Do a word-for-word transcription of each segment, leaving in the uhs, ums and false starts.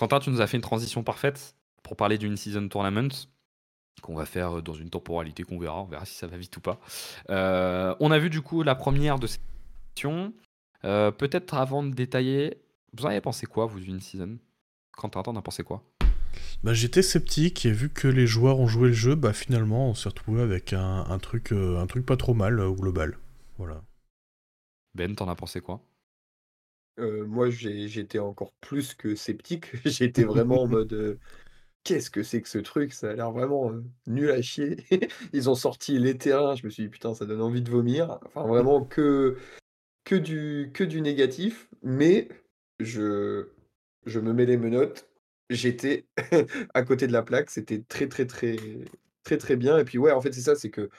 Quentin, tu nous as fait une transition parfaite pour parler d'une season tournament qu'on va faire dans une temporalité qu'on verra, on verra si ça va vite ou pas. Euh, on a vu du coup la première de ces questions. Euh, peut-être avant de détailler, vous en avez pensé quoi, vous, d'une season ? Quentin, t'en as pensé quoi ? Bah, j'étais sceptique et vu que les joueurs ont joué le jeu, bah finalement on s'est retrouvé avec un, un truc euh, un truc pas trop mal euh, au global. Voilà. Ben, t'en as pensé quoi ? euh, Moi j'ai, j'étais encore plus que sceptique, j'étais vraiment en mode euh, qu'est-ce que c'est que ce truc ? Ça a l'air vraiment euh, nul à chier. Ils ont sorti les terrains, je me suis dit putain ça donne envie de vomir. Enfin vraiment que que du que du négatif, mais je je me mets les menottes. J'étais à côté de la plaque, c'était très, très, très, très, très bien. Et puis, ouais, en fait, c'est ça, c'est que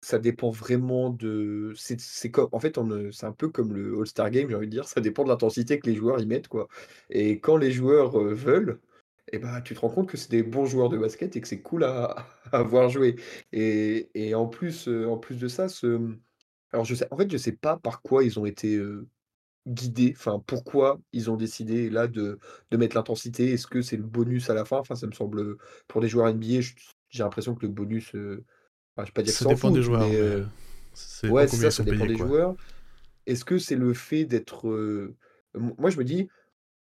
ça dépend vraiment de... C'est, c'est comme... En fait, on, c'est un peu comme le All-Star Game, j'ai envie de dire. Ça dépend de l'intensité que les joueurs y mettent, quoi. Et quand les joueurs euh, veulent, eh ben, tu te rends compte que c'est des bons joueurs de basket et que c'est cool à, à voir jouer. Et, et en plus, euh, en plus de ça, ce... Alors, je sais... en fait, je ne sais pas par quoi ils ont été... Euh... guidés, enfin pourquoi ils ont décidé là de, de mettre l'intensité, est-ce que c'est le bonus à la fin, enfin ça me semble pour des joueurs N B A, j'ai l'impression que le bonus euh, enfin, je vais pas dire ça que dépend fout, des joueurs mais, euh, c'est ouais c'est ça, ça dépend payés, des quoi. Joueurs, est-ce que c'est le fait d'être euh... moi je me dis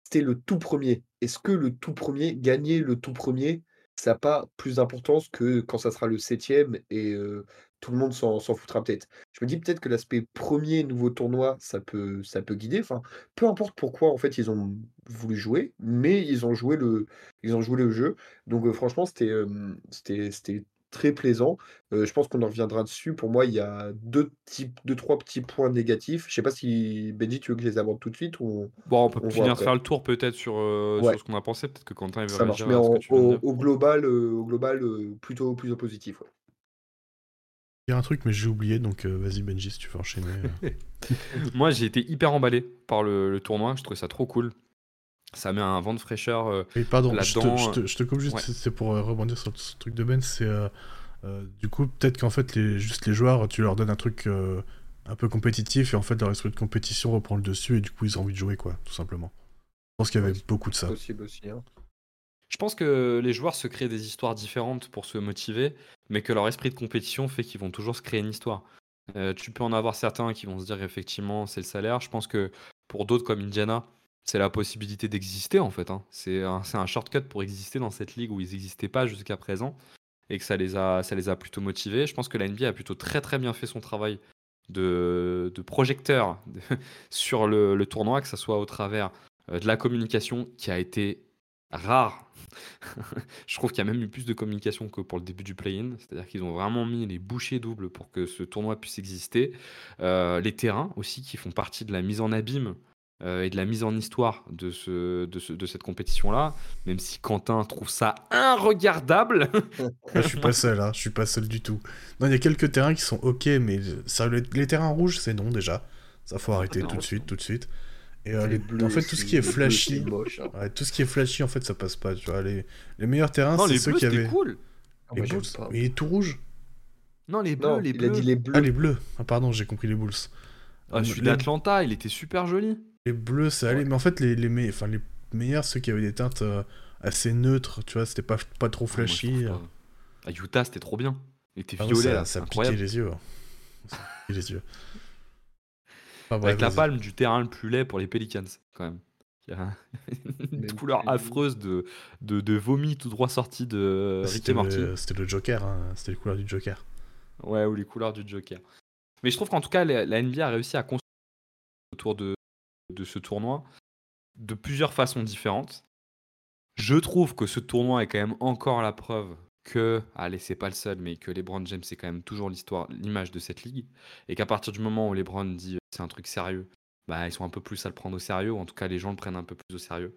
c'était le tout premier, est-ce que le tout premier, gagner le tout premier ça n'a pas plus d'importance que quand ça sera le septième et euh, tout le monde s'en, s'en foutra peut-être. Je me dis peut-être que l'aspect premier nouveau tournoi, ça peut, ça peut guider. Enfin, peu importe pourquoi en fait ils ont voulu jouer, mais ils ont joué le, ils ont joué le jeu. Donc euh, franchement, c'était, euh, c'était, c'était très plaisant. Euh, je pense qu'on en reviendra dessus. Pour moi, il y a deux types, deux trois petits points négatifs. Je sais pas si Benji, tu veux que je les aborde tout de suite ou bon, on peut on finir faire le tour peut-être sur, euh, ouais. sur ce qu'on a pensé. Peut-être que Quentin il veut réagir. Mais en, à ce que tu au, au global, euh, au global, euh, plutôt plutôt positif. Ouais. Il y a un truc mais j'ai oublié, donc euh, vas-y Benji si tu veux enchaîner. Euh. Moi j'ai été hyper emballé par le, le tournoi, je trouvais ça trop cool. Ça met un vent de fraîcheur euh, oui, pardon, là-dedans. Je te, je te, je te coupe juste, ouais. c'est, c'est pour euh, rebondir sur ce truc de Ben, c'est euh, euh, du coup peut-être qu'en fait les, juste les joueurs, tu leur donnes un truc euh, un peu compétitif et en fait leur esprit de compétition reprend le dessus et du coup ils ont envie de jouer quoi, tout simplement. Je pense qu'il y avait ouais, beaucoup de ça. C'est possible aussi, hein. Je pense que les joueurs se créent des histoires différentes pour se motiver, mais que leur esprit de compétition fait qu'ils vont toujours se créer une histoire. Euh, tu peux en avoir certains qui vont se dire effectivement c'est le salaire. Je pense que pour d'autres comme Indiana, c'est la possibilité d'exister en fait. Hein. C'est un, c'est un shortcut pour exister dans cette ligue où ils n'existaient pas jusqu'à présent et que ça les a, ça les a plutôt motivés. Je pense que la N B A a plutôt très très bien fait son travail de, de projecteur sur le, le tournoi, que ce soit au travers de la communication qui a été rare. Je trouve qu'il y a même eu plus de communication que pour le début du play-in, c'est-à-dire qu'ils ont vraiment mis les bouchées doubles pour que ce tournoi puisse exister. Euh, les terrains aussi qui font partie de la mise en abîme euh, et de la mise en histoire de, ce, de, ce, de cette compétition-là, même si Quentin trouve ça inregardable. Je suis pas seul, hein. Je suis pas seul du tout. Non, il y a quelques terrains qui sont ok, mais ça, les, les terrains rouges, c'est non déjà. Ça faut arrêter non, tout de suite, tout de suite. Et euh, les, bleus, en fait, tout ce qui est flashy, bleus, moche, hein. ouais, tout ce qui est flashy, en fait, ça passe pas. Tu vois, les, les meilleurs terrains, non, c'est ceux bleus, qui avaient. Cool. Les oh, bah, Bulls, mais il est tout rouge. Non, les bleus, non, les il bleus. A dit les bleus. Ah, les bleus. Ah, pardon, j'ai compris les Bulls. Ah, je suis les... d'Atlanta, il était super joli. Les bleus, ça allait, ouais. Mais en fait, les, les, me... enfin, les meilleurs, ceux qui avaient des teintes euh, assez neutres, tu vois, c'était pas, pas trop flashy. Ah, moi, pas... À Utah, c'était trop bien. Il était violet, ah, ça, là, ça piquait les yeux. Hein. Ça piquait les yeux. Ah, bref, avec la vas-y. Palme du terrain le plus laid pour les Pelicans, quand même. Il y a une mais couleur mais... affreuse de, de, de vomi tout droit sorti de bah, Rick et Morty. Le, c'était le Joker, hein. C'était les couleurs du Joker. Ouais, ou les couleurs du Joker. Mais je trouve qu'en tout cas, la, la N B A a réussi à construire autour de, de ce tournoi de plusieurs façons différentes. Je trouve que ce tournoi est quand même encore la preuve que, allez, c'est pas le seul, mais que LeBron James, c'est quand même toujours l'histoire, l'image de cette ligue. Et qu'à partir du moment où LeBron dit c'est un truc sérieux, bah ils sont un peu plus à le prendre au sérieux, ou en tout cas les gens le prennent un peu plus au sérieux.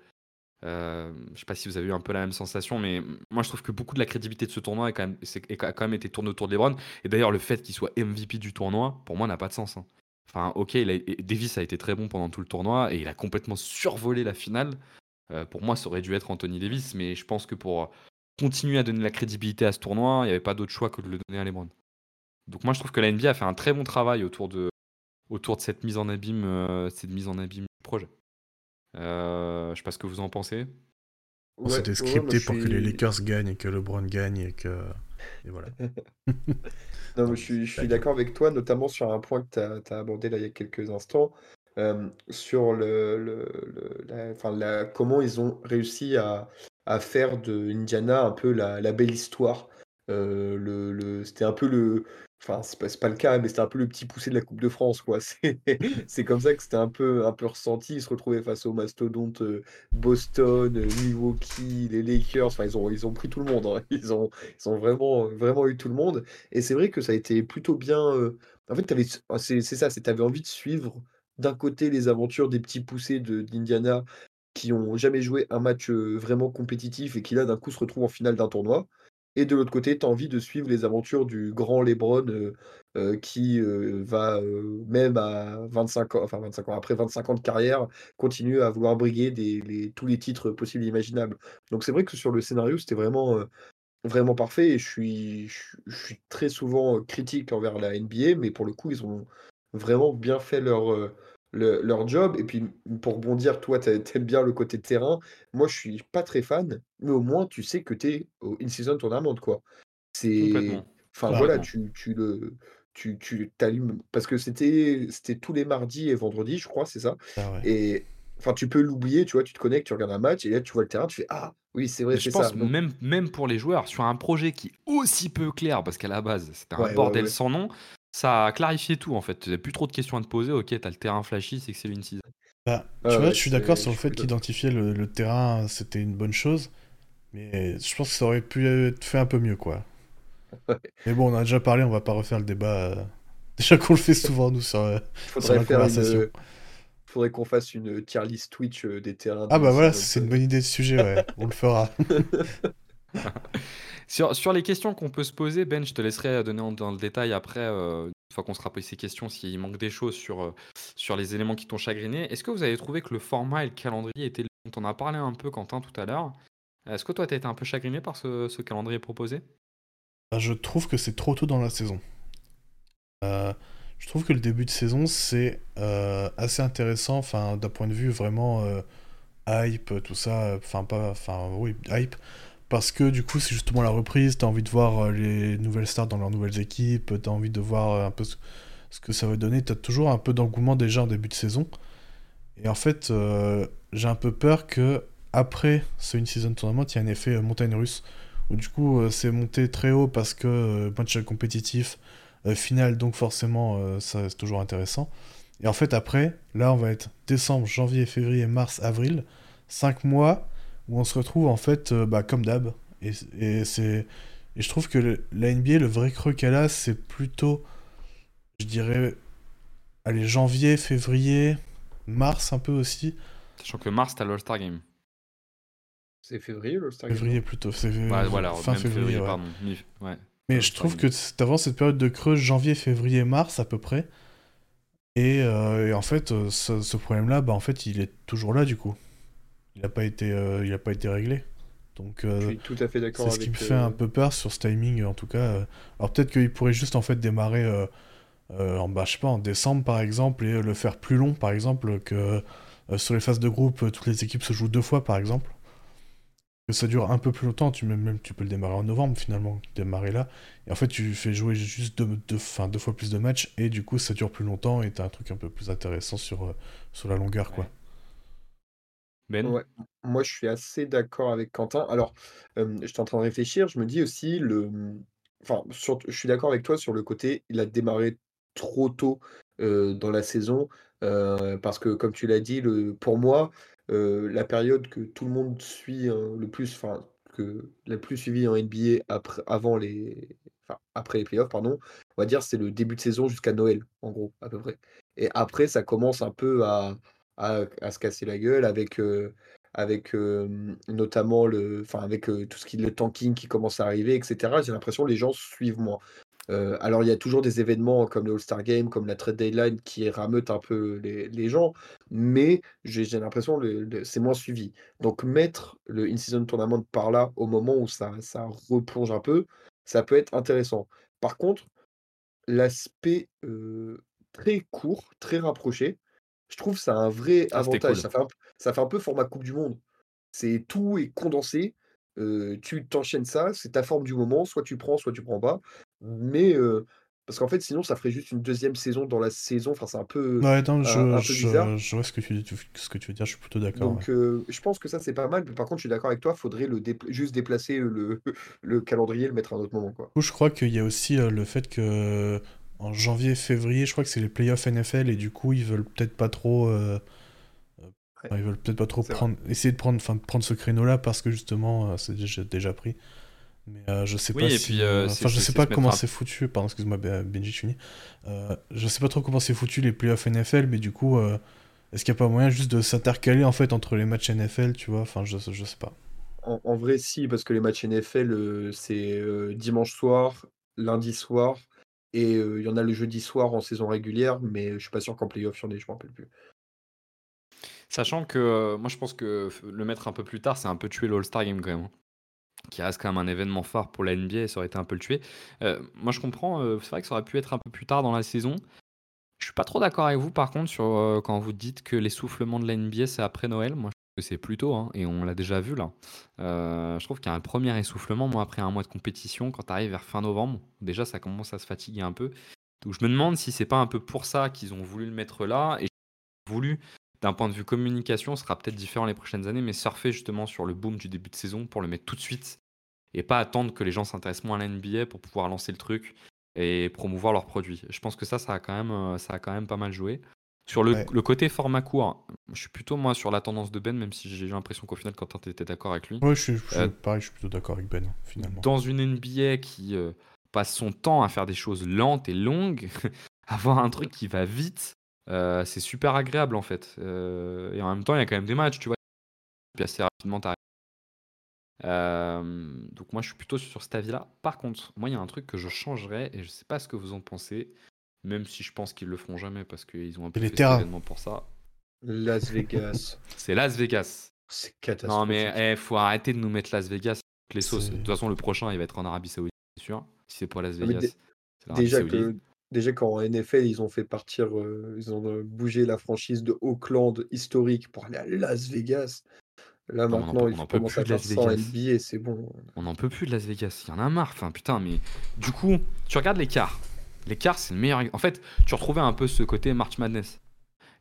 Euh, je sais pas si vous avez eu un peu la même sensation, mais moi je trouve que beaucoup de la crédibilité de ce tournoi est quand même, c'est, est, a quand même été tournée autour de LeBron. Et d'ailleurs le fait qu'il soit M V P du tournoi, pour moi n'a pas de sens. Hein. Enfin ok, il a, Davis a été très bon pendant tout le tournoi, et il a complètement survolé la finale. Euh, pour moi ça aurait dû être Anthony Davis, mais je pense que pour continuer à donner de la crédibilité à ce tournoi, il n'y avait pas d'autre choix que de le donner à LeBron. Donc moi je trouve que la N B A a fait un très bon travail autour de, autour de cette mise en abîme, euh, cette mise en abîme du projet. Euh, je ne sais pas ce que vous en pensez. ouais, c'était scripté ouais, pour suis... que les Lakers gagnent et que LeBron gagne et que... Et voilà. Non, mais je suis, je suis d'accord avec toi, notamment sur un point que tu as abordé là il y a quelques instants, euh, sur le, le, le, la, enfin, la, comment ils ont réussi à, à faire de Indiana un peu la, la belle histoire. Euh, le, le, c'était un peu le... Enfin, c'est pas, c'est pas le cas, mais c'était un peu le petit poussé de la Coupe de France, quoi. C'est, c'est comme ça que c'était un peu, un peu ressenti. Ils se retrouvaient face aux mastodontes Boston, Milwaukee, les Lakers. Enfin, ils ont, ils ont pris tout le monde. Hein. Ils ont, ils ont vraiment, vraiment eu tout le monde. Et c'est vrai que ça a été plutôt bien. Euh... En fait, t'avais, c'est, c'est ça, c'est t'avais envie de suivre d'un côté les aventures des petits poussés de, d'Indiana qui n'ont jamais joué un match vraiment compétitif et qui là d'un coup se retrouvent en finale d'un tournoi. Et de l'autre côté, tu as envie de suivre les aventures du grand LeBron euh, euh, qui euh, va, euh, même à vingt-cinq ans, enfin vingt-cinq ans, après vingt-cinq ans de carrière, continue à vouloir briguer des, les, tous les titres possibles et imaginables. Donc c'est vrai que sur le scénario, c'était vraiment, euh, vraiment parfait. Et je suis, je, je suis très souvent critique envers la N B A, mais pour le coup, ils ont vraiment bien fait leur... Euh, Le, leur job. Et puis pour rebondir, toi t'aimes bien le côté de terrain, moi je suis pas très fan, mais au moins tu sais que t'es au in-season tournament, quoi. C'est enfin voilà, tu, tu le tu, tu t'allumes, parce que c'était c'était tous les mardis et vendredis, je crois, c'est ça. Ah ouais. Et enfin tu peux l'oublier, tu vois, tu te connectes, tu regardes un match et là tu vois le terrain, tu fais ah oui, c'est vrai, c'est ça. Je pense donc... même même pour les joueurs sur un projet qui est aussi peu clair, parce qu'à la base c'était un ouais, bordel ouais, ouais. sans nom. Ça a clarifié tout, en fait. Tu n'as plus trop de questions à te poser. Ok, tu as le terrain flashy, c'est que c'est une saison. Bah, tu ah vois, ouais, je suis d'accord sur le fait qu'identifier le, le terrain, c'était une bonne chose. Mais je pense que ça aurait pu être fait un peu mieux, quoi. Ouais. Mais bon, on a déjà parlé, on va pas refaire le débat. Déjà qu'on le fait souvent, nous, sur, sur la conversation. Une... Faudrait qu'on fasse une tier list Twitch des terrains. Ah bah voilà, c'est une bonne idée de sujet, ouais. On le fera. Sur, sur les questions qu'on peut se poser, Ben, je te laisserai donner en, dans le détail après, euh, une fois qu'on se rappelle ces questions, s'il manque des choses sur, euh, sur les éléments qui t'ont chagriné. Est-ce que vous avez trouvé que le format et le calendrier étaient... On en a parlé un peu, Quentin, tout à l'heure. Est-ce que toi, tu as été un peu chagriné par ce, ce calendrier proposé ? Je trouve que c'est trop tôt dans la saison. Euh, je trouve que le début de saison, c'est euh, assez intéressant, enfin, d'un point de vue vraiment euh, hype, tout ça. Enfin, pas... Enfin, oui, hype. Parce que du coup, c'est justement la reprise, t'as envie de voir les nouvelles stars dans leurs nouvelles équipes, t'as envie de voir un peu ce que ça va donner, t'as toujours un peu d'engouement déjà en début de saison. Et en fait, euh, j'ai un peu peur que après ce in-season tournament, il y a un effet montagne russe, où du coup, euh, c'est monté très haut parce que euh, match compétitif, euh, final, donc forcément, euh, ça c'est toujours intéressant. Et en fait, après, là, on va être décembre, janvier, février, mars, avril, cinq mois... où on se retrouve en fait euh, bah, comme d'hab. Et, et, c'est... et je trouve que le, la N B A, le vrai creux qu'elle a, c'est plutôt, je dirais, allez, janvier, février, mars un peu aussi. Sachant que mars, t'as l'All-Star Game. C'est février l'All-Star Game Février plutôt, c'est février, bah, voilà, fin février, février ouais. pardon. Ouais. Mais All-Star je trouve Game. Que t'as vraiment cette période de creux, janvier, février, mars à peu près. Et, euh, et en fait, ce, ce problème-là, bah, en fait, il est toujours là du coup. Il n'a pas été, euh, il a pas été réglé. Donc, euh, je suis tout à fait d'accord avec. C'est ce qui me fait euh... un peu peur sur ce timing, en tout cas. Alors peut-être qu'il pourrait juste en fait démarrer, euh, euh, en, bah, je sais pas, en décembre par exemple, et le faire plus long, par exemple, que euh, sur les phases de groupe, toutes les équipes se jouent deux fois, par exemple. Que ça dure un peu plus longtemps. Tu même, même tu peux le démarrer en novembre finalement, démarrer là. Et en fait, tu fais jouer juste deux, deux, enfin, deux fois plus de matchs, et du coup, ça dure plus longtemps, et t'as un truc un peu plus intéressant sur euh, sur la longueur, quoi. Ouais. Ben. Ouais. Moi, je suis assez d'accord avec Quentin. Alors, euh, je suis en train de réfléchir. Je me dis aussi, le... enfin, sur... je suis d'accord avec toi sur le côté, il a démarré trop tôt euh, dans la saison. Euh, parce que, comme tu l'as dit, le... pour moi, euh, la période que tout le monde suit hein, le plus, enfin, que la plus suivie en N B A après... avant les... Enfin, après les playoffs, pardon, on va dire c'est le début de saison jusqu'à Noël, en gros, à peu près. Et après, ça commence un peu à. À, à se casser la gueule avec euh, avec euh, notamment le enfin avec euh, tout ce qui le tanking qui commence à arriver, etc. J'ai l'impression que les gens suivent moins. Euh, alors il y a toujours des événements comme le All-Star Game, comme la trade deadline qui rameutent un peu les, les gens, mais j'ai, j'ai l'impression que c'est moins suivi. Donc mettre le in-season tournament par là au moment où ça ça replonge un peu, ça peut être intéressant. Par contre, l'aspect euh, très court, très rapproché, je trouve ça un vrai ah, avantage. Cool. Ça, fait un, ça fait un peu format Coupe du Monde. C'est tout est condensé. Euh, tu t'enchaînes ça, c'est ta forme du moment, soit tu prends, soit tu prends pas. Mais euh, parce qu'en fait, sinon, ça ferait juste une deuxième saison dans la saison. Enfin, c'est un peu, Ouais, attends, un, je, un peu bizarre. je, je vois ce que, tu dis, tu- ce que tu veux dire, je suis plutôt d'accord. Ouais. Donc, euh, je pense que ça, c'est pas mal. Mais par contre, je suis d'accord avec toi, faudrait le dépl- juste déplacer le, le calendrier et le mettre à un autre moment, quoi. Du coup, je crois qu'il y a aussi euh, le fait que en janvier, février, je crois que c'est les playoffs N F L et du coup, ils veulent peut-être pas trop, euh, euh, Ouais, ils veulent peut-être pas trop c'est vrai. prendre, essayer de prendre, enfin, de prendre ce créneau-là parce que justement, euh, c'est déjà, déjà pris. Mais euh, je sais pas Oui, et si, puis euh, euh, c'est enfin, je c'est- sais c'est pas se mettre comment un. c'est foutu. Pardon, excuse-moi, Ben- Benji, je finis. Euh, je sais pas trop comment c'est foutu les playoffs N F L, mais du coup, euh, est-ce qu'il y a pas moyen juste de s'intercaler en fait entre les matchs N F L, tu vois? Enfin, je, je sais pas. En, en vrai, si, parce que les matchs N F L, euh, c'est euh, dimanche soir, lundi soir, et euh, il y en a le jeudi soir en saison régulière, mais je suis pas sûr qu'en playoff, il y en ait, je me rappelle plus. Sachant que euh, moi je pense que f- le mettre un peu plus tard, c'est un peu tuer l'All-Star Game quand même, hein, qui reste quand même un événement phare pour la N B A, et ça aurait été un peu le tuer. Euh, moi je comprends, euh, c'est vrai que ça aurait pu être un peu plus tard dans la saison. Je suis pas trop d'accord avec vous par contre sur euh, quand vous dites que les soufflements de la N B A c'est après Noël. Moi je trouve que c'est plus tôt hein, et on l'a déjà vu là. Euh, je trouve qu'il y a un premier essoufflement moi après un mois de compétition quand tu arrives vers fin novembre. Déjà ça commence à se fatiguer un peu. Donc je me demande si c'est pas un peu pour ça qu'ils ont voulu le mettre là et voulu d'un point de vue communication ce sera peut-être différent les prochaines années mais surfer justement sur le boom du début de saison pour le mettre tout de suite et pas attendre que les gens s'intéressent moins à la N B A pour pouvoir lancer le truc et promouvoir leurs produits. Je pense que ça, ça a quand même, euh, ça a quand même pas mal joué. Sur le, Ouais. le côté format court, je suis plutôt moi sur la tendance de Ben, même si j'ai eu l'impression qu'au final, Quentin, tu étais d'accord avec lui. Ouais, je suis, je- Euh, pareil, je suis plutôt d'accord avec Ben, hein, finalement. Dans une N B A qui euh, passe son temps à faire des choses lentes et longues, avoir un truc qui va vite, euh, c'est super agréable en fait. Euh, et en même temps, il y a quand même des matchs, tu vois. Puis assez rapidement, t'arrives. Euh, donc moi je suis plutôt sur cet avis-là. Par contre, moi il y a un truc que je changerais et je sais pas ce que vous en pensez, même si je pense qu'ils le feront jamais parce qu'ils ont un C'est peu les fait cet terrains. événement pour ça. Las Vegas, C'est Las Vegas. c'est Non mais catastrophique. eh, faut arrêter de nous mettre Las Vegas avec les sauces. De toute C'est. façon le prochain il va être en Arabie Saoudite, c'est sûr. Si c'est pas Las Non, mais dé- Vegas, c'est l'Arabie déjà Saoudite. que déjà qu'en N F L, ils ont fait partir, euh, ils ont euh, bougé la franchise de Auckland historique pour aller à Las Vegas. Là Non, mais on en, maintenant, peut- il on en faut peut commencer plus à de faire Las sans Vegas. N B A, c'est bon. On n'en peut plus de Las Vegas, il y en a marre, enfin putain, mais du coup, tu regardes l'écart. L'écart, c'est le meilleur. En fait, tu retrouvais un peu ce côté March Madness.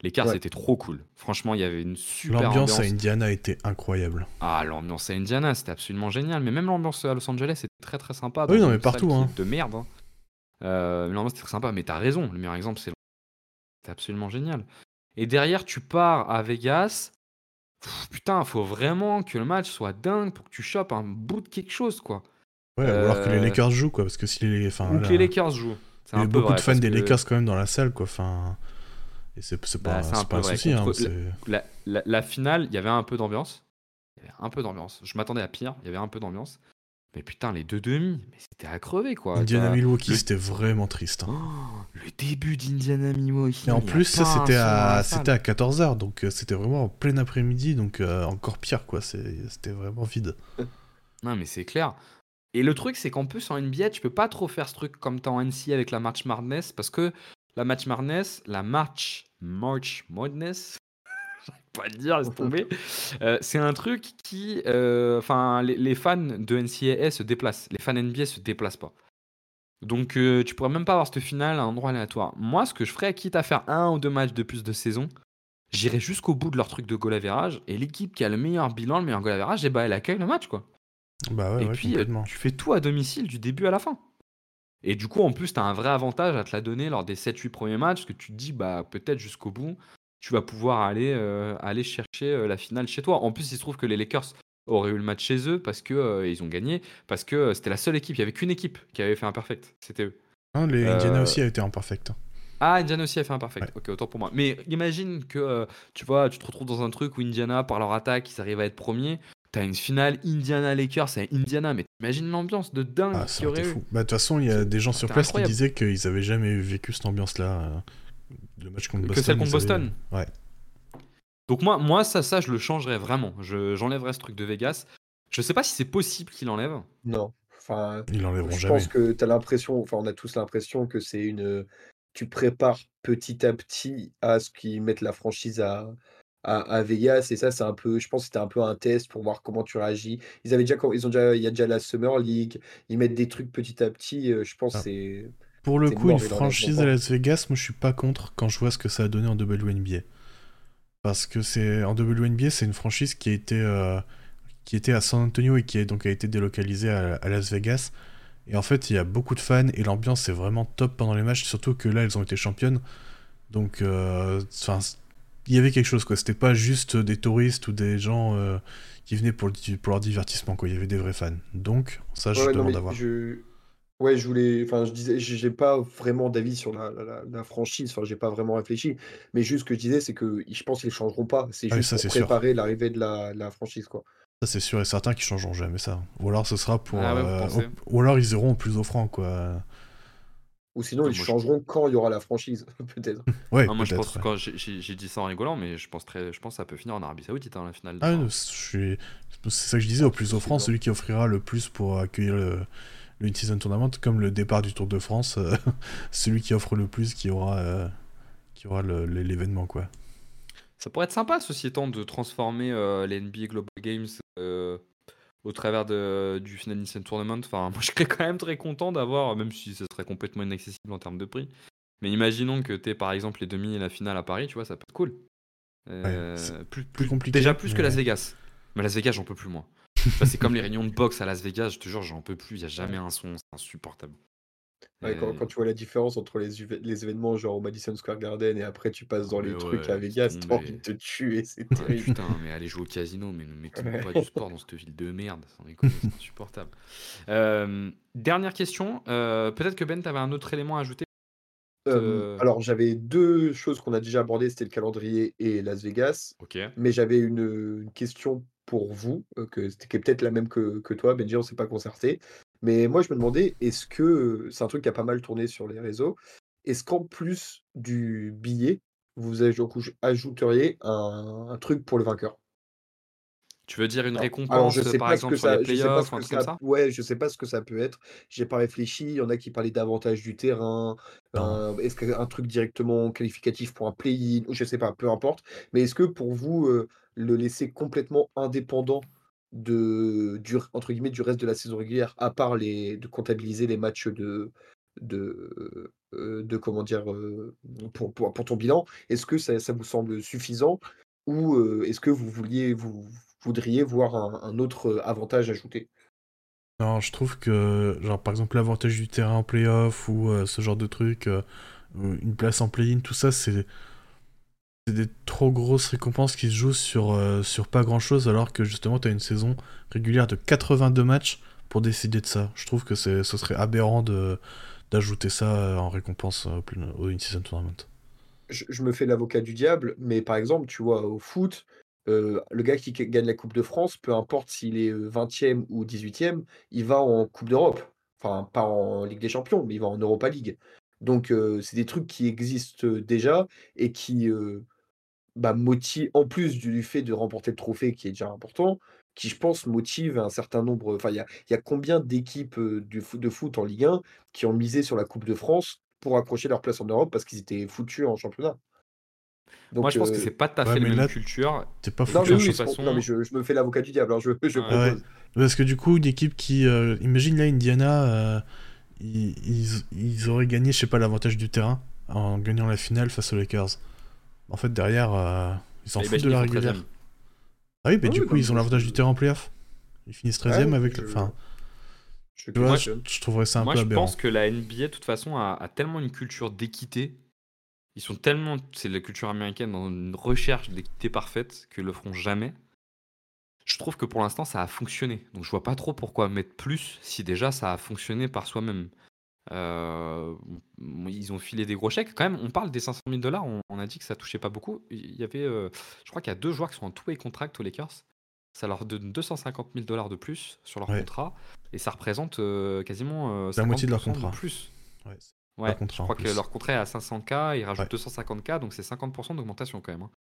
L'écart, Ouais, c'était trop cool. Franchement, il y avait une super L'ambiance à ambiance. Indiana était incroyable. Ah, l'ambiance à Indiana, c'était absolument génial. Mais même l'ambiance à Los Angeles, c'était très très sympa Ah oui, dans non, mais une salle partout, qui hein. de merde, hein. Euh, mais l'ambiance, c'était très sympa. Mais t'as raison, le meilleur exemple, c'est c'était absolument génial. Et derrière, tu pars à Vegas. Pff, putain, faut vraiment que le match soit dingue pour que tu chopes un bout de quelque chose, quoi. Ouais, ou alors que les Euh, Lakers jouent, quoi, parce que si les. Enfin, Ou que les là. Lakers jouent. C'est Il y un a peu beaucoup de vrai fans parce des que Lakers quand même dans la salle, quoi. Enfin, et c'est c'est bah, pas, c'est un c'est pas peu un vrai. souci, hein. Contre la, C'est. la- la- la finale, il y avait un peu d'ambiance. Il y avait un peu d'ambiance. Je m'attendais à pire. Il y avait un peu d'ambiance. Mais putain, les deux demi, mais c'était à crever quoi. Indiana T'as Milwaukee, le, c'était vraiment triste, hein. Oh, le début d'Indiana Et Milwaukee, en il n'y a plus, ça, pas un c'était son dans à, la c'était salle. à quatorze heures, donc euh, c'était vraiment en plein après-midi, donc euh, encore pire, quoi. C'est- C'était vraiment vide. Non, mais c'est clair. Et le truc, c'est qu'en plus, en N B A, tu peux pas trop faire ce truc comme t'as en N C A A avec la March Madness parce que la March Madness, la March, March Madness, pas le dire, laisse tomber. Euh, c'est un truc qui. euh, Enfin, les, les fans de N C A A se déplacent. Les fans N B A se déplacent pas. Donc, euh, tu pourrais même pas avoir cette finale à un endroit aléatoire. Moi, ce que je ferais, quitte à faire un ou deux matchs de plus de saison, j'irai jusqu'au bout de leur truc de goal average. Et l'équipe qui a le meilleur bilan, le meilleur goal average, et bah, elle accueille le match, quoi. Bah ouais, Et ouais, puis, euh, complètement. tu fais tout à domicile du début à la fin. Et du coup, en plus, tu as un vrai avantage à te la donner lors des sept huit premiers matchs, parce que tu te dis, bah, peut-être jusqu'au bout, tu vas pouvoir aller, euh, aller chercher euh, la finale chez toi. En plus, il se trouve que les Lakers auraient eu le match chez eux parce que euh, ils ont gagné, parce que euh, c'était la seule équipe, il n'y avait qu'une équipe qui avait fait un perfect, c'était eux. Hein, les Indiana Euh, aussi a été imperfect, hein. Ah, Indiana aussi a fait un Ouais. perfect. Ok, autant pour moi. Mais imagine que euh, tu vois, tu te retrouves dans un truc où Indiana, par leur attaque, ils arrivent à être premiers. T'as une finale Indiana-Lakers à Indiana, mais t'imagines l'ambiance de dingue Ah, ça qu'il y aurait aurait été eu. fou. Bah, de toute façon, il y a C'est- des gens sur C'était place qui incroyable. disaient qu'ils avaient jamais vécu cette ambiance-là. euh. Le match contre Que celle Boston, contre ils avaient. Boston. Ouais. Donc moi, moi ça, ça, je le changerais vraiment. Je, j'enlèverais ce truc de Vegas. Je sais pas si c'est possible qu'il enlève. non. Enfin, Ils l'enlèveront je pense jamais. que tu as l'impression, enfin, on a tous l'impression que c'est une. Tu prépares petit à petit à ce qu'ils mettent la franchise à, à, à Vegas. Et ça, c'est un peu, je pense que c'était un peu un test pour voir comment tu réagis. Ils avaient déjà, com- ils ont déjà, il y a déjà la Summer League. Ils mettent des trucs petit à petit. Euh, je pense que Ah, c'est, pour le c'est coup, une mort, mais dans l'engagement franchise à Las Vegas, moi je suis pas contre quand je vois ce que ça a donné en W N B A. Parce que c'est en W N B A, c'est une franchise qui a été euh, qui était à San Antonio et qui a donc a été délocalisée à, à Las Vegas. Et en fait, il y a beaucoup de fans et l'ambiance est vraiment top pendant les matchs, surtout que là, elles ont été championnes. Donc, euh, 'fin, c- il y avait quelque chose, quoi. C'était pas juste des touristes ou des gens euh, qui venaient pour, le di- pour leur divertissement, quoi. Il y avait des vrais fans. Donc, ça, Ouais, je ouais, non, demande à mais voir. je, ouais, je voulais, enfin, je disais, j'ai j'ai pas vraiment d'avis sur la, la, la- la franchise. Enfin, j'ai pas vraiment réfléchi. Mais juste ce que je disais, c'est que je pense qu'ils changeront pas. C'est Ah oui, juste ça, pour c'est sûr. préparer l'arrivée de la, la franchise, quoi. Ça, c'est sûr et certain qu'ils changeront jamais ça. Ou alors, ce sera pour. Ah ouais, vous euh, au- pensez? Ou alors, ils iront au plus offrant, quoi. Ou sinon, Non, ils moi, je... changeront quand il y aura la franchise, peut-être. Ouais, non, moi, je pense peut-être. que ouais. quand j'ai j'ai- j'ai dit ça en rigolant, mais je pense, très... je pense que ça peut finir en Arabie Saoudite, hein, la finale de Ah, ça, non, hein. je suis... c'est ça que je disais, au plus C'est offrant, sûr. celui qui offrira le plus pour accueillir le, le in Tournament, comme le départ du Tour de France, euh, celui qui offre le plus qui aura, euh, qui aura le- le- l'événement, quoi. Ça pourrait être sympa, ceci étant, de transformer euh, les N B A Global Games euh, au travers de, du Final Instant Tournament. Enfin, moi, je serais quand même très content d'avoir, même si ce serait complètement inaccessible en termes de prix. Mais imaginons que tu par exemple les demi et la finale à Paris, tu vois, ça peut être cool. Ouais, c'est Euh, plus, plus plus, déjà compliqué, plus que Las mais Vegas. Mais Las Vegas, j'en peux plus, moi. Ça, c'est comme les réunions de boxe à Las Vegas, je te jure, j'en peux plus, il n'y a jamais Ouais. un son, c'est insupportable. Ouais, quand, quand Euh, tu vois la différence entre les, uv- les événements genre au Madison Square Garden et après tu passes dans Mais les trucs à ouais, laisse Vegas, t'as envie de tomber. te tuer, c'est Ouais, terrible. putain, mais aller jouer au casino, mais ne mettons pas du Ouais. sport dans cette ville de merde, sans déconner, c'est insupportable. Euh, dernière question, euh, peut-être que Ben, t'avais un autre élément à ajouter. Euh, euh, alors j'avais deux choses qu'on a déjà abordées, c'était le calendrier et Las Vegas, Ok. mais j'avais une, une question pour vous, euh, que, c'était- qui est peut-être la même que, que toi, Benji, on s'est pas concerté. Mais moi je me demandais, est-ce que, euh, c'est un truc qui a pas mal tourné sur les réseaux, est-ce qu'en plus du billet, vous aj- donc, ajouteriez un, un truc pour le vainqueur? Tu veux dire une Alors, alors je récompense, sais par pas ce exemple, que sur les ça, je sais pas playoffs ce ou un que truc comme ça, ça? ouais, je sais pas ce que ça peut être. J'ai pas réfléchi. Il y en a qui parlaient davantage du terrain. Non. un- Est-ce qu'un truc directement qualificatif pour un play-in ou je sais pas, peu importe. Mais est-ce que pour vous, euh, le laisser complètement indépendant de du r- entre guillemets du reste de la saison régulière, à part les de comptabiliser les matchs de de euh, de comment dire euh, pour, pour pour ton bilan, est-ce que ça, ça vous semble suffisant ou euh, est-ce que vous vouliez vous voudriez voir un, un autre euh, avantage ajouté? Non, je trouve que, genre, par exemple, l'avantage du terrain en playoff ou euh, ce genre de truc, euh, ou une place en play-in, tout ça, c'est c'est des trop grosses récompenses qui se jouent sur, euh, sur pas grand-chose, alors que justement, t'as une saison régulière de quatre-vingt-deux matchs pour décider de ça. Je trouve que c'est, ce serait aberrant de, d'ajouter ça euh, en récompense euh, au plein- au In-Season Tournament. Je, je me fais l'avocat du diable, mais par exemple, tu vois, au foot, euh, le gars qui qui gagne la Coupe de France, peu importe s'il est euh, vingtième ou dix-huitième, il va en Coupe d'Europe. Enfin, pas en Ligue des Champions, mais il va en Europa League. Donc, euh, c'est des trucs qui existent euh, déjà et qui, euh, bah, motive, en plus du fait de remporter le trophée qui est déjà important, qui je pense motive un certain nombre. Enfin, il y a, il y a combien d'équipes euh, du foot, de foot en Ligue un qui ont misé sur la Coupe de France pour accrocher leur place en Europe parce qu'ils étaient foutus en championnat. Moi, Donc, je pense que c'est euh, pas tout à Ouais, fait les mais mêmes là, cultures t'es pas et non, que mais foutu de en oui, toute c'est pour- non, mais façon. je, je me fais l'avocat du diable, alors je, je Ah ouais. propose. Parce que du coup, une équipe qui. euh, imagine là, Indiana, euh, ils, ils- ils auraient gagné, je sais pas, l'avantage du terrain en gagnant la finale face aux Lakers. En fait, derrière, euh, ils s'en Bah, foutent de imagine, ils la font treizième. régulière. Ah oui, mais Ah oui, du coup, non, mais ils ont moi, je, l'avantage du terrain en playoff. Ils finissent ah treizième oui, avec. je, Enfin, je tu vois, Moi, je, questionne. je trouverais ça un Moi, peu je pense aberrant. que la N B A, de toute façon, a, a tellement une culture d'équité. Ils sont tellement, c'est la culture américaine, dans une recherche d'équité parfaite qu'ils le feront jamais. Je trouve que pour l'instant, ça a fonctionné. Donc, je vois pas trop pourquoi mettre plus si déjà ça a fonctionné par soi-même. Euh, m- Ils ont filé des gros chèques. Quand même, on parle des cinq cent mille dollars. On, on a dit que ça touchait pas beaucoup. Il y avait, euh, je crois qu'il y a deux joueurs qui sont en two-way contract aux Lakers. Ça leur donne deux cent cinquante mille dollars de plus sur leur Ouais, contrat. Et ça représente euh, quasiment euh, c'est la moitié de leur cinquante pour cent de contrat. plus. Ouais, c'est leur Ouais, je contrat en crois que plus. leur contrat est à cinq cents K. Ils rajoutent Ouais. deux cent cinquante K. Donc c'est cinquante pour cent d'augmentation quand même, hein.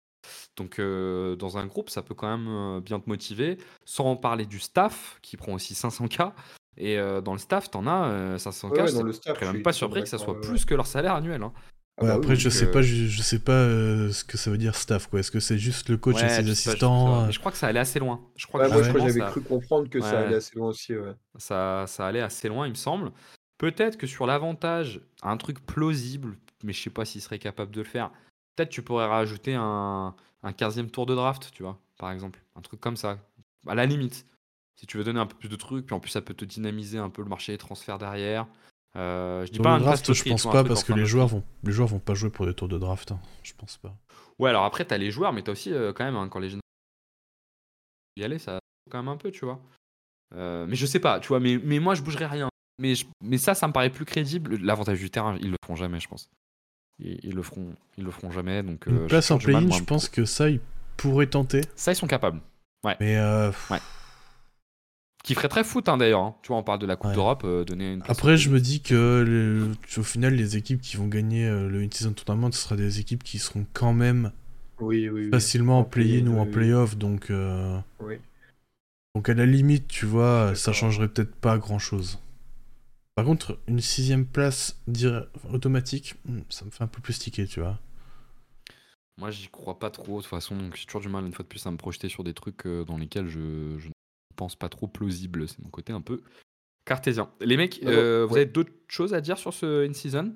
Donc euh, dans un groupe, ça peut quand même euh, bien te motiver. Sans en parler du staff qui prend aussi cinq cents K. Et euh, dans le staff, t'en as euh, Ouais, cinq cents K. ouais, Je dans le staff, serais je même suis pas surpris totalement que ça d'accord. soit ouais, ouais. plus que leur salaire annuel, hein. Ah ouais, bah après, oui, je, sais euh... pas, je, je sais pas euh, ce que ça veut dire staff, quoi. Est-ce que c'est juste le coach ouais, et ses assistants pas, je, je crois que ça allait assez loin. Je crois ouais, que moi, je crois j'avais ça... cru comprendre que ouais. ça allait assez loin aussi. Ouais. Ça, ça allait assez loin, il me semble. Peut-être que sur l'avantage, un truc plausible, mais je sais pas s'il serait capable de le faire, peut-être tu pourrais rajouter un, un quinzième tour de draft, tu vois, par exemple. Un truc comme ça, à la limite. Si tu veux donner un peu plus de trucs, puis en plus ça peut te dynamiser un peu le marché des transferts derrière. Euh, je dis pas un draft, je pense pas, parce que les joueurs vont, les joueurs vont pas jouer pour des tours de draft, hein. Je pense pas. Ouais, alors après t'as les joueurs, mais t'as aussi euh, quand même hein, quand les jeunes y aller, ça quand même un peu, tu vois. Euh, mais je sais pas, tu vois, mais mais moi je bougerai rien. Mais je, mais ça, ça me paraît plus crédible. L'avantage du terrain, ils le feront jamais, je pense. Ils, ils le feront, ils le feront jamais. Donc euh, une place en play-in, je pense que ça ils pourraient tenter. Ça ils sont capables. Ouais. Mais euh... ouais. Qui ferait très foot hein, d'ailleurs, hein. Tu vois, on parle de la Coupe ouais. d'Europe, euh, donner une place. Après, je me dis que le... au final, les équipes qui vont gagner euh, le in-season tournament, ce sera des équipes qui seront quand même oui, oui, oui. facilement en play-in oui, ou en oui. play-off, donc. Euh... Oui. Donc à la limite, tu vois, ça changerait peut-être pas grand-chose. Par contre, une sixième place dire... automatique, ça me fait un peu plus tiquer, tu vois. Moi, j'y crois pas trop de toute façon, donc j'ai toujours du mal une fois de plus à me projeter sur des trucs euh, dans lesquels je. je... pense pas trop plausible, c'est mon côté un peu cartésien. Les mecs, euh, vous ouais. avez d'autres choses à dire sur ce in-season ?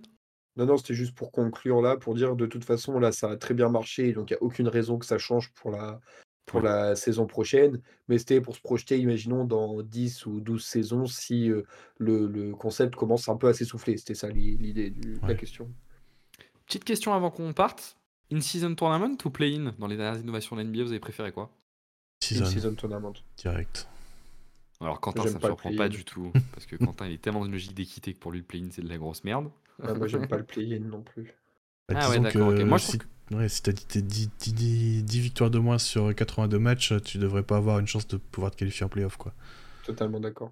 Non, non, c'était juste pour conclure là, pour dire de toute façon, là, ça a très bien marché, donc il n'y a aucune raison que ça change pour la, pour ouais. la saison prochaine, mais c'était pour se projeter, imaginons, dans dix ou douze saisons, si euh, le, le concept commence un peu à s'essouffler. C'était ça l'idée de ouais. la question. Petite question avant qu'on parte. In-season tournament ou play-in ? Dans les dernières innovations de N B A, vous avez préféré quoi ? In-season. In-season tournament. Direct. Alors Quentin, j'aime ça me surprend pas du tout, parce que Quentin il est tellement dans une logique d'équité que pour lui le play-in c'est de la grosse merde. Ouais, moi j'aime pas le play-in non plus. Bah, ah ouais d'accord, ok. Moi, si... Que... Ouais, si t'as dix, dix, dix, dix victoires de moins sur quatre-vingt-deux matchs, tu devrais pas avoir une chance de pouvoir te qualifier en play-off quoi. Totalement d'accord.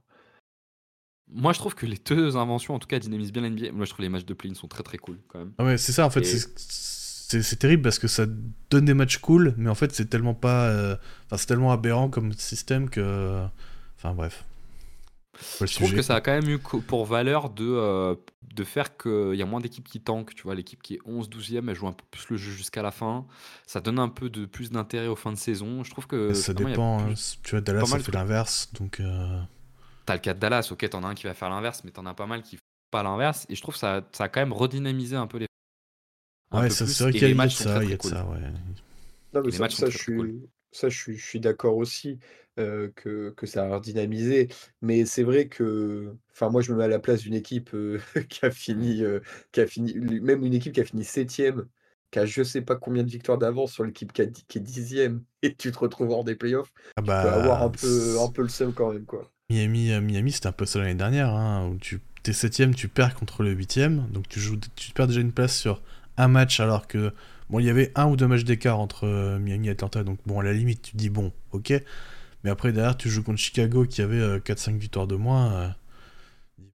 Moi je trouve que les deux inventions en tout cas dynamisent bien la N B A, moi je trouve les matchs de play-in sont très très cool quand même. Ah ouais c'est ça en fait, et... c'est... C'est, c'est terrible parce que ça donne des matchs cool, mais en fait c'est tellement pas... Euh... Enfin c'est tellement aberrant comme système que... Enfin bref. Je sujet. trouve que ça a quand même eu pour valeur de, euh, de faire qu'il y a moins d'équipes qui tankent. Tu vois, l'équipe qui est onzième, douzième, elle joue un peu plus le jeu jusqu'à la fin. Ça donne un peu de, plus d'intérêt aux fins de saison. Je trouve que... Ça dépend. Plus... Hein. Tu vois, Dallas, ça fait l'inverse. Donc, euh... T'as le cas de Dallas. Ok, t'en as un qui va faire l'inverse, mais t'en as pas mal qui font pas l'inverse. Et je trouve que ça, ça a quand même redynamisé un peu les... Un ouais, peu ça, plus. C'est vrai qu'il y a de ça. Il y a de ça, ouais. Non, mais ça, ça, ça, je suis... cool. ça, je suis, je suis d'accord aussi. Euh, que, que ça a redynamisé, mais c'est vrai que enfin moi je me mets à la place d'une équipe euh, qui a fini euh, qui a fini même une équipe qui a fini septième, qui a je sais pas combien de victoires d'avance sur l'équipe qui, a, qui est dixième, et tu te retrouves hors des playoffs. Ah bah, tu peux avoir un peu un peu le seum quand même quoi. Miami Miami c'était un peu ça l'année dernière hein, où tu t'es septième, tu perds contre le huitième, donc tu joues tu perds déjà une place sur un match, alors que bon il y avait un ou deux matchs d'écart entre euh, Miami et Atlanta, donc bon à la limite tu te dis bon ok. Mais après, derrière, tu joues contre Chicago qui avait euh, quatre cinq victoires de moins. Euh,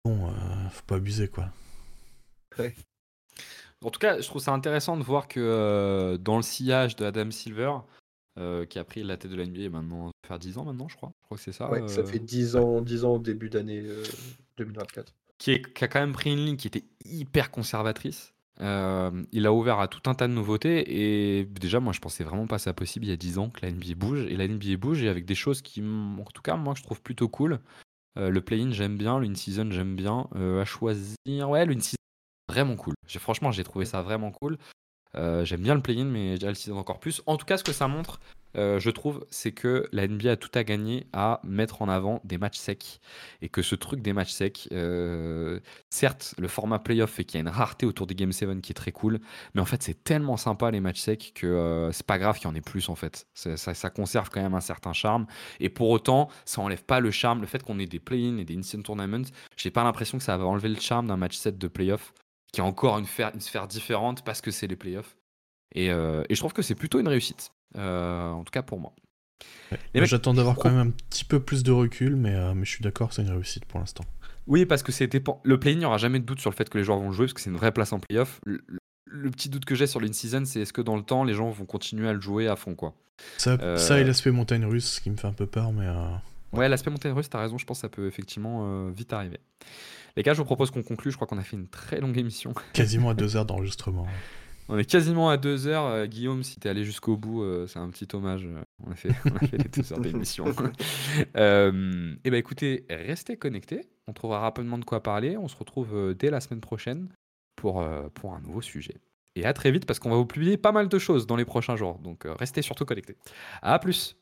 bon, euh, faut pas abuser, quoi. Ouais. En tout cas, je trouve ça intéressant de voir que euh, dans le sillage de Adam Silver, euh, qui a pris la tête de la N B A maintenant, ça fait dix ans maintenant, je crois. Je crois que c'est ça. Ouais, euh... ça fait dix ans, dix ans au début d'année euh, deux mille vingt-quatre. Qui, est, qui a quand même pris une ligne qui était hyper conservatrice. Euh, il a ouvert à tout un tas de nouveautés, et déjà moi je pensais vraiment pas ça possible il y a dix ans que la N B A bouge, et la N B A bouge et avec des choses qui en tout cas moi je trouve plutôt cool. Euh, le play-in j'aime bien, l'in-season j'aime bien, euh, à choisir, ouais l'in-season vraiment cool, j'ai, franchement j'ai trouvé ça vraiment cool. Euh, j'aime bien le play-in mais déjà le season encore plus. En tout cas ce que ça montre euh, je trouve c'est que la N B A a tout à gagner à mettre en avant des matchs secs, et que ce truc des matchs secs euh, certes le format play-off fait qu'il y a une rareté autour des Game sept qui est très cool, mais en fait c'est tellement sympa les matchs secs que euh, c'est pas grave qu'il y en ait plus en fait, ça, ça, ça conserve quand même un certain charme, et pour autant ça enlève pas le charme, le fait qu'on ait des play-in et des in-season tournaments, j'ai pas l'impression que ça va enlever le charme d'un match sept de play-off qui a encore une sphère, une sphère différente parce que c'est les playoffs. Et, euh, et je trouve que c'est plutôt une réussite, euh, en tout cas pour moi. Ouais, mecs, j'attends d'avoir quand même un petit peu plus de recul, mais, euh, mais je suis d'accord, c'est une réussite pour l'instant. Oui, parce que c'est dépend... le play-in, il n'y aura jamais de doute sur le fait que les joueurs vont le jouer, parce que c'est une vraie place en play-off. Le, le, le petit doute que j'ai sur l'in-season, c'est est-ce que dans le temps, les gens vont continuer à le jouer à fond quoi. Ça, euh... ça et l'aspect montagne russe, ce qui me fait un peu peur, mais... Euh... Ouais, l'aspect montée russe, t'as raison, je pense que ça peut effectivement euh, vite arriver. Les gars, je vous propose qu'on conclue, je crois qu'on a fait une très longue émission. Quasiment à deux heures d'enregistrement. On est quasiment à deux heures. Euh, Guillaume, si t'es allé jusqu'au bout, euh, c'est un petit hommage. Euh, on a fait, on a fait les deux heures d'émission. Euh, et ben écoutez, restez connectés. On trouvera rapidement de quoi parler. On se retrouve euh, dès la semaine prochaine pour, euh, pour un nouveau sujet. Et à très vite parce qu'on va vous publier pas mal de choses dans les prochains jours. Donc euh, restez surtout connectés. À plus.